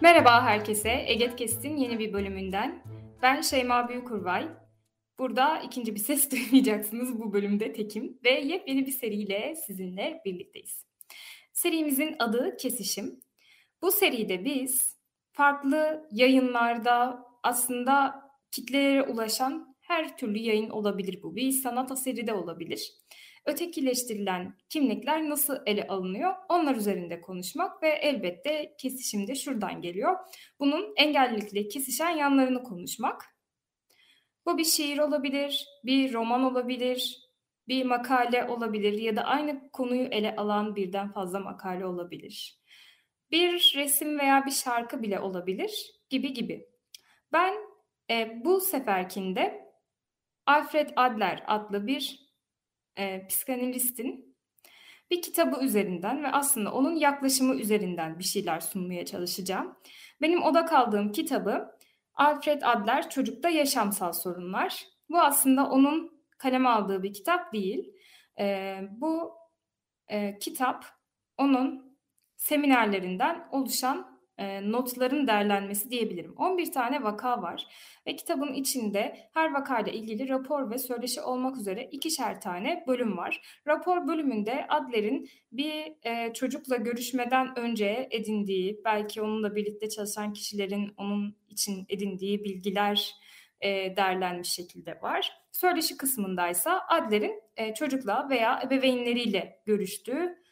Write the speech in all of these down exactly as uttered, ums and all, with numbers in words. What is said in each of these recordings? Merhaba herkese, EGET-KES'in yeni bir bölümünden. Ben Şeyma Büyükurbay. Burada ikinci bir ses duymayacaksınız, bu bölümde tekim ve yepyeni bir seriyle sizinle birlikteyiz. Serimizin adı Kesişim. Bu seride biz farklı yayınlarda aslında kitlelere ulaşan her türlü yayın olabilir bu. Bir sanat eseri de olabilir. Ötekileştirilen kimlikler nasıl ele alınıyor? Onlar üzerinde konuşmak ve elbette kesişim de şuradan geliyor. Bunun engellilikle kesişen yanlarını konuşmak. Bu bir şiir olabilir, bir roman olabilir, bir makale olabilir ya da aynı konuyu ele alan birden fazla makale olabilir. Bir resim veya bir şarkı bile olabilir gibi gibi. Ben e, bu seferkinde Alfred Adler adlı bir E, psikanalistin bir kitabı üzerinden ve aslında onun yaklaşımı üzerinden bir şeyler sunmaya çalışacağım. Benim oda kaldığım kitabı Alfred Adler Çocukta Yaşamsal Sorunlar. Bu aslında onun kaleme aldığı bir kitap değil. E, bu e, kitap onun seminerlerinden oluşan e, notların derlenmesi diyebilirim. on bir tane vaka var ve kitabın içinde her vakayla ilgili rapor ve söyleşi olmak üzere ikişer tane bölüm var. Rapor bölümünde Adler'in bir e, çocukla görüşmeden önce edindiği, belki onunla birlikte çalışan kişilerin onun için edindiği bilgiler e, derlenmiş şekilde var. Söyleşi kısmındaysa Adler'in e, çocukla veya ebeveynleriyle görüştüğü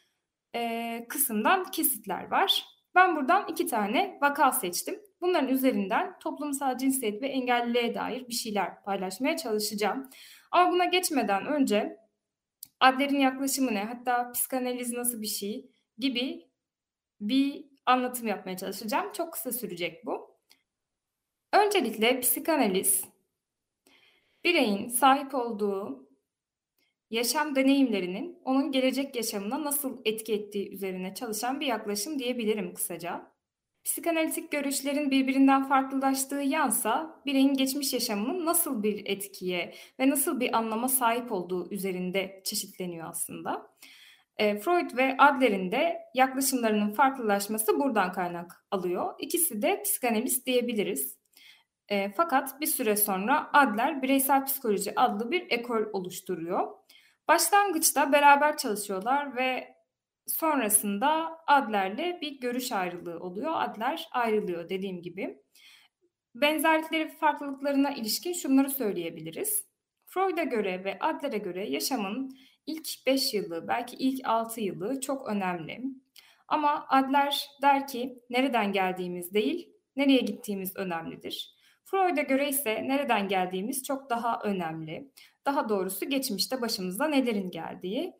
e, kısımdan kesitler var. Ben buradan iki tane vaka seçtim. Bunların üzerinden toplumsal cinsiyet ve engelliliğe dair bir şeyler paylaşmaya çalışacağım. Ama buna geçmeden önce Adler'in yaklaşımı ne, hatta psikanaliz nasıl bir şey gibi bir anlatım yapmaya çalışacağım. Çok kısa sürecek bu. Öncelikle psikanaliz, bireyin sahip olduğu yaşam deneyimlerinin onun gelecek yaşamına nasıl etki ettiği üzerine çalışan bir yaklaşım diyebilirim kısaca. Psikanalitik görüşlerin birbirinden farklılaştığı yansa bireyin geçmiş yaşamının nasıl bir etkiye ve nasıl bir anlama sahip olduğu üzerinde çeşitleniyor aslında. E, Freud ve Adler'in de yaklaşımlarının farklılaşması buradan kaynak alıyor. İkisi de psikanalist diyebiliriz. E, fakat bir süre sonra Adler bireysel psikoloji adlı bir ekol oluşturuyor. Başlangıçta beraber çalışıyorlar ve sonrasında Adler'le bir görüş ayrılığı oluyor. Adler ayrılıyor dediğim gibi. Benzerlikleri ve farklılıklarına ilişkin şunları söyleyebiliriz. Freud'a göre ve Adler'e göre yaşamın ilk beş yılı, belki ilk altı yılı çok önemli. Ama Adler der ki nereden geldiğimiz değil, nereye gittiğimiz önemlidir. Freud'a göre ise nereden geldiğimiz çok daha önemli. Daha doğrusu geçmişte başımıza nelerin geldiği.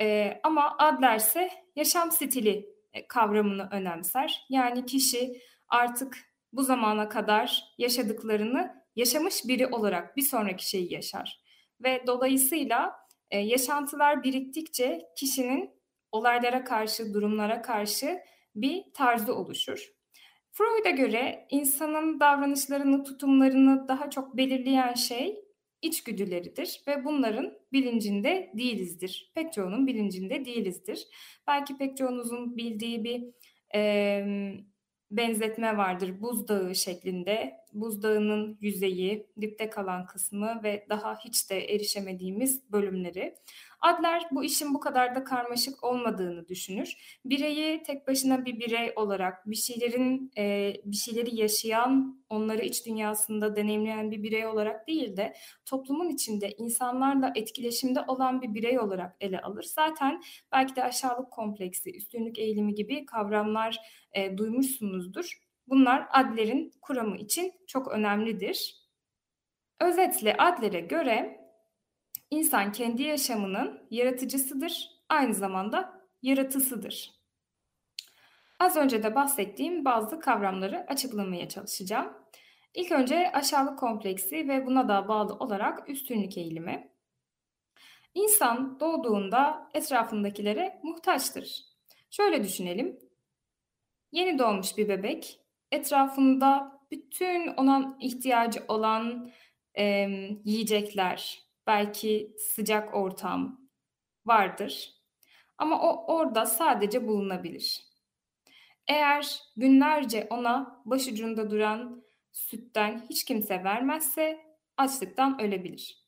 Ee, ama Adler ise yaşam stili kavramını önemser. Yani kişi artık bu zamana kadar yaşadıklarını yaşamış biri olarak bir sonraki şeyi yaşar. Ve dolayısıyla e, yaşantılar biriktikçe kişinin olaylara karşı, durumlara karşı bir tarzı oluşur. Freud'a göre insanın davranışlarını, tutumlarını daha çok belirleyen şey içgüdüleridir ve bunların bilincinde değilizdir. Pek çoğunun bilincinde değilizdir. Belki pek çoğunuzun bildiği bir e, benzetme vardır. Buzdağı şeklinde, buzdağının yüzeyi, dipte kalan kısmı ve daha hiç de erişemediğimiz bölümleri. Adler bu işin bu kadar da karmaşık olmadığını düşünür. Bireyi tek başına bir birey olarak, bir şeylerin e, bir şeyleri yaşayan, onları iç dünyasında deneyimleyen bir birey olarak değil de toplumun içinde insanlarla etkileşimde olan bir birey olarak ele alır. Zaten belki de aşağılık kompleksi, üstünlük eğilimi gibi kavramlar e, duymuşsunuzdur. Bunlar Adler'in kuramı için çok önemlidir. Özetle Adler'e göre İnsan kendi yaşamının yaratıcısıdır, aynı zamanda yaratısıdır. Az önce de bahsettiğim bazı kavramları açıklamaya çalışacağım. İlk önce aşağılık kompleksi ve buna da bağlı olarak üstünlük eğilimi. İnsan doğduğunda etrafındakilere muhtaçtır. Şöyle düşünelim. Yeni doğmuş bir bebek etrafında bütün ona ihtiyacı olan e, yiyecekler, belki sıcak ortam vardır. Ama o orada sadece bulunabilir. Eğer günlerce ona başucunda duran sütten hiç kimse vermezse açlıktan ölebilir.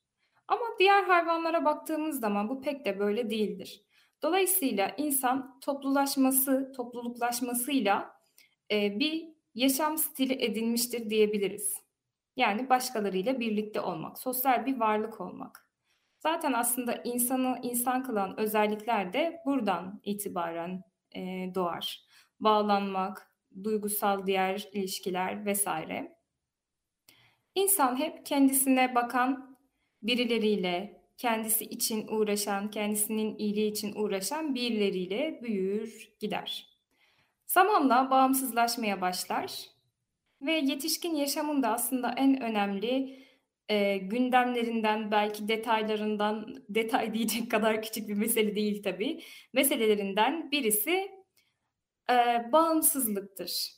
Ama diğer hayvanlara baktığımız zaman bu pek de böyle değildir. Dolayısıyla insan toplulaşması, topluluklaşmasıyla e, bir yaşam stili edinmiştir diyebiliriz. Yani başkalarıyla birlikte olmak, sosyal bir varlık olmak. Zaten aslında insanı insan kılan özellikler de buradan itibaren e, doğar. Bağlanmak, duygusal diğer ilişkiler vesaire. İnsan hep kendisine bakan birileriyle, kendisi için uğraşan, kendisinin iyiliği için uğraşan birileriyle büyür, gider. Zamanla bağımsızlaşmaya başlar ve yetişkin yaşamın da aslında en önemli e, gündemlerinden, belki detaylarından, detay diyecek kadar küçük bir mesele değil tabii, meselelerinden birisi e, bağımsızlıktır.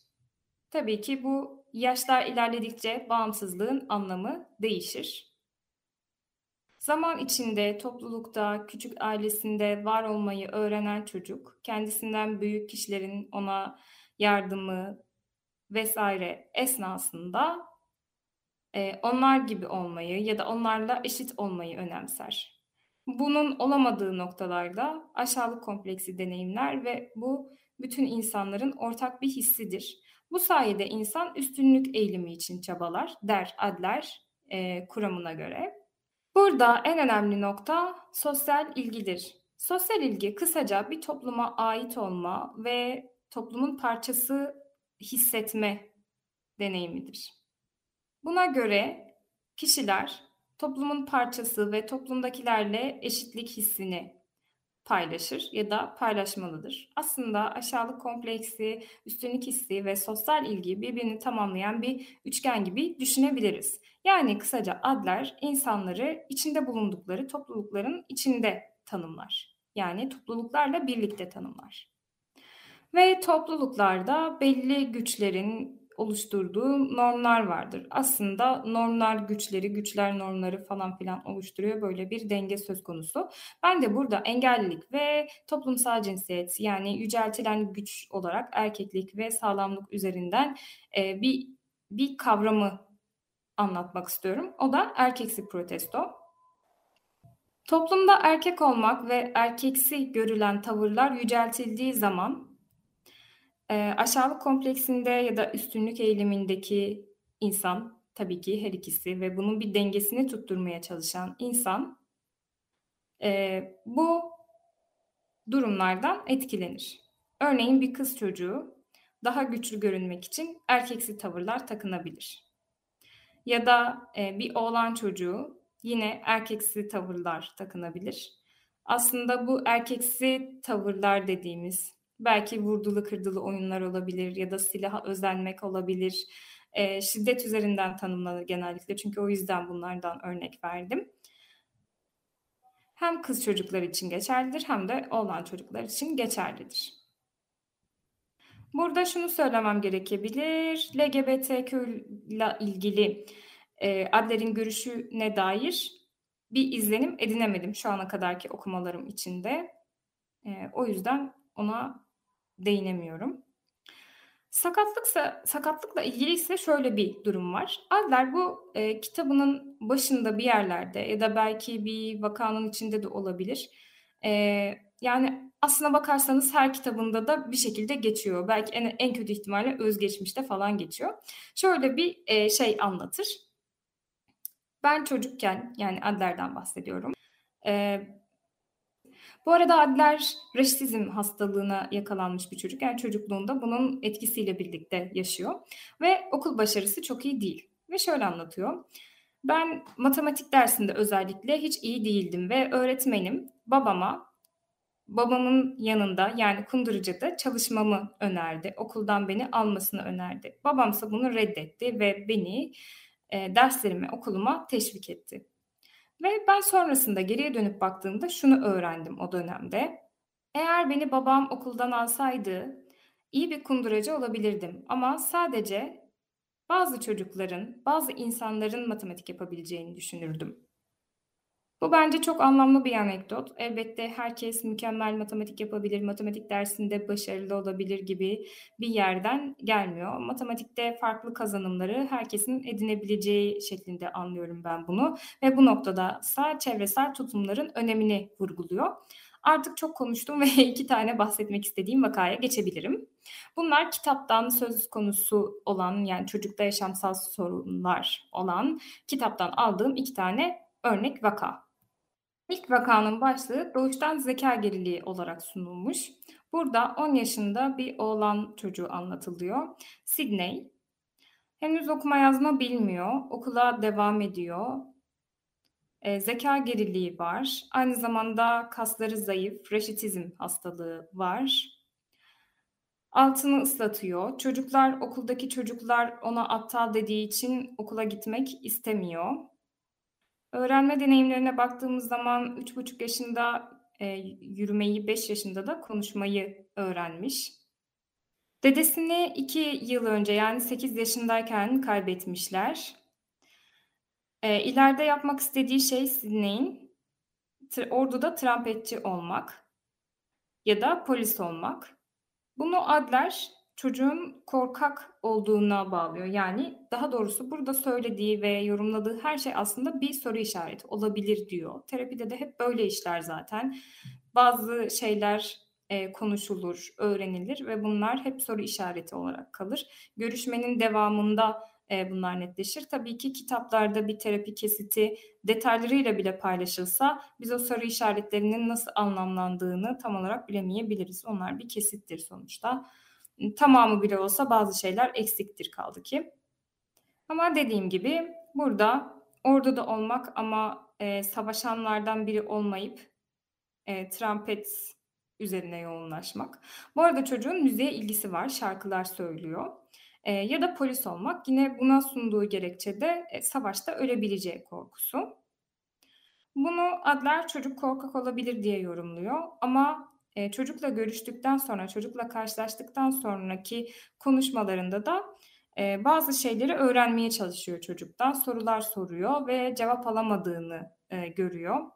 Tabii ki bu yaşlar ilerledikçe bağımsızlığın anlamı değişir. Zaman içinde toplulukta, küçük ailesinde var olmayı öğrenen çocuk, kendisinden büyük kişilerin ona yardımı vesaire esnasında e, onlar gibi olmayı ya da onlarla eşit olmayı önemser. Bunun olamadığı noktalarda aşağılık kompleksi deneyimler ve bu bütün insanların ortak bir hissidir. Bu sayede insan üstünlük eğilimi için çabalar der Adler e, kuramına göre. Burada en önemli nokta sosyal ilgidir. Sosyal ilgi kısaca bir topluma ait olma ve toplumun parçası hissetme deneyimidir. Buna göre kişiler toplumun parçası ve toplumdakilerle eşitlik hissini paylaşır ya da paylaşmalıdır. Aslında aşağılık kompleksi, üstünlük hissi ve sosyal ilgiyi birbirini tamamlayan bir üçgen gibi düşünebiliriz. Yani kısaca Adler insanları içinde bulundukları toplulukların içinde tanımlar. Yani topluluklarla birlikte tanımlar. Ve topluluklarda belli güçlerin oluşturduğu normlar vardır. Aslında normlar güçleri, güçler normları falan filan oluşturuyor. Böyle bir denge söz konusu. Ben de burada engellilik ve toplumsal cinsiyet, yani yüceltilen güç olarak erkeklik ve sağlamlık üzerinden e, bir bir kavramı anlatmak istiyorum. O da erkeksi protesto. Toplumda erkek olmak ve erkeksi görülen tavırlar yüceltildiği zaman e, aşağılık kompleksinde ya da üstünlük eğilimindeki insan, tabii ki her ikisi ve bunun bir dengesini tutturmaya çalışan insan e, bu durumlardan etkilenir. Örneğin bir kız çocuğu daha güçlü görünmek için erkeksi tavırlar takınabilir. Ya da bir oğlan çocuğu yine erkeksi tavırlar takınabilir. Aslında bu erkeksi tavırlar dediğimiz belki vurdulu kırdılı oyunlar olabilir ya da silaha özenmek olabilir. Şiddet üzerinden tanımlanır genellikle, çünkü o yüzden bunlardan örnek verdim. Hem kız çocuklar için geçerlidir hem de oğlan çocuklar için geçerlidir. Burada şunu söylemem gerekebilir. L G B T Q ile ilgili e, Adler'in görüşüne dair bir izlenim edinemedim şu ana kadarki okumalarım içinde. E, o yüzden ona değinemiyorum. Sakatlıksa, sakatlıkla ilgili ise şöyle bir durum var. Adler bu e, kitabının başında bir yerlerde ya da belki bir vakanın içinde de olabilir. E, yani aslına bakarsanız her kitabında da bir şekilde geçiyor. Belki en, en kötü ihtimalle özgeçmişte falan geçiyor. Şöyle bir e, şey anlatır. Ben çocukken, yani Adler'den bahsediyorum. E, bu arada Adler raşitizm hastalığına yakalanmış bir çocuk. Yani çocukluğunda bunun etkisiyle birlikte yaşıyor. Ve okul başarısı çok iyi değil. Ve şöyle anlatıyor. Ben matematik dersinde özellikle hiç iyi değildim ve öğretmenim babama babamın yanında, yani Kunduruca'da çalışmamı önerdi. Okuldan beni almasını önerdi. Babamsa bunu reddetti ve beni e, derslerime, okuluma teşvik etti. Ve ben sonrasında geriye dönüp baktığımda şunu öğrendim o dönemde. Eğer beni babam okuldan alsaydı iyi bir kunduracı olabilirdim. Ama sadece bazı çocukların, bazı insanların matematik yapabileceğini düşünürdüm. Bu bence çok anlamlı bir anekdot. Elbette herkes mükemmel matematik yapabilir, matematik dersinde başarılı olabilir gibi bir yerden gelmiyor. Matematikte farklı kazanımları herkesin edinebileceği şeklinde anlıyorum ben bunu. Ve bu noktada ise çevresel tutumların önemini vurguluyor. Artık çok konuştum ve iki tane bahsetmek istediğim vakaya geçebilirim. Bunlar kitaptan söz konusu olan, yani çocukta yaşamsal sorunlar olan kitaptan aldığım iki tane örnek vaka. İlk vakanın başlığı doğuştan zeka geriliği olarak sunulmuş. Burada on yaşında bir oğlan çocuğu anlatılıyor. Sidney henüz okuma yazma bilmiyor, okula devam ediyor. E, zeka geriliği var. Aynı zamanda kasları zayıf, reşitizm hastalığı var. Altını ıslatıyor. Çocuklar, okuldaki çocuklar ona aptal dediği için okula gitmek istemiyor. Öğrenme deneyimlerine baktığımız zaman üç buçuk yaşında e, yürümeyi, beş yaşında da konuşmayı öğrenmiş. Dedesini iki yıl önce, yani sekiz yaşındayken kaybetmişler. E, ileride yapmak istediği şey Sidney'in tr- orduda trampetçi olmak ya da polis olmak. Bunu Adler çocuğun korkak olduğuna bağlıyor. Yani daha doğrusu burada söylediği ve yorumladığı her şey aslında bir soru işareti olabilir diyor. Terapide de hep böyle işler zaten. Bazı şeyler e, konuşulur, öğrenilir ve bunlar hep soru işareti olarak kalır. Görüşmenin devamında e, bunlar netleşir. Tabii ki kitaplarda bir terapi kesiti detaylarıyla bile paylaşılsa biz o soru işaretlerinin nasıl anlamlandığını tam olarak bilemeyebiliriz. Onlar bir kesittir sonuçta. Tamamı bile olsa bazı şeyler eksiktir kaldı ki. Ama dediğim gibi burada orduda olmak ama e, savaşanlardan biri olmayıp e, trompet üzerine yoğunlaşmak. Bu arada çocuğun müziğe ilgisi var, şarkılar söylüyor. E, ya da polis olmak, yine buna sunduğu gerekçe de e, savaşta ölebileceği korkusu. Bunu Adler çocuk korkak olabilir diye yorumluyor ama Ee, çocukla görüştükten sonra, çocukla karşılaştıktan sonraki konuşmalarında da e, bazı şeyleri öğrenmeye çalışıyor çocuktan. Sorular soruyor ve cevap alamadığını e, görüyor.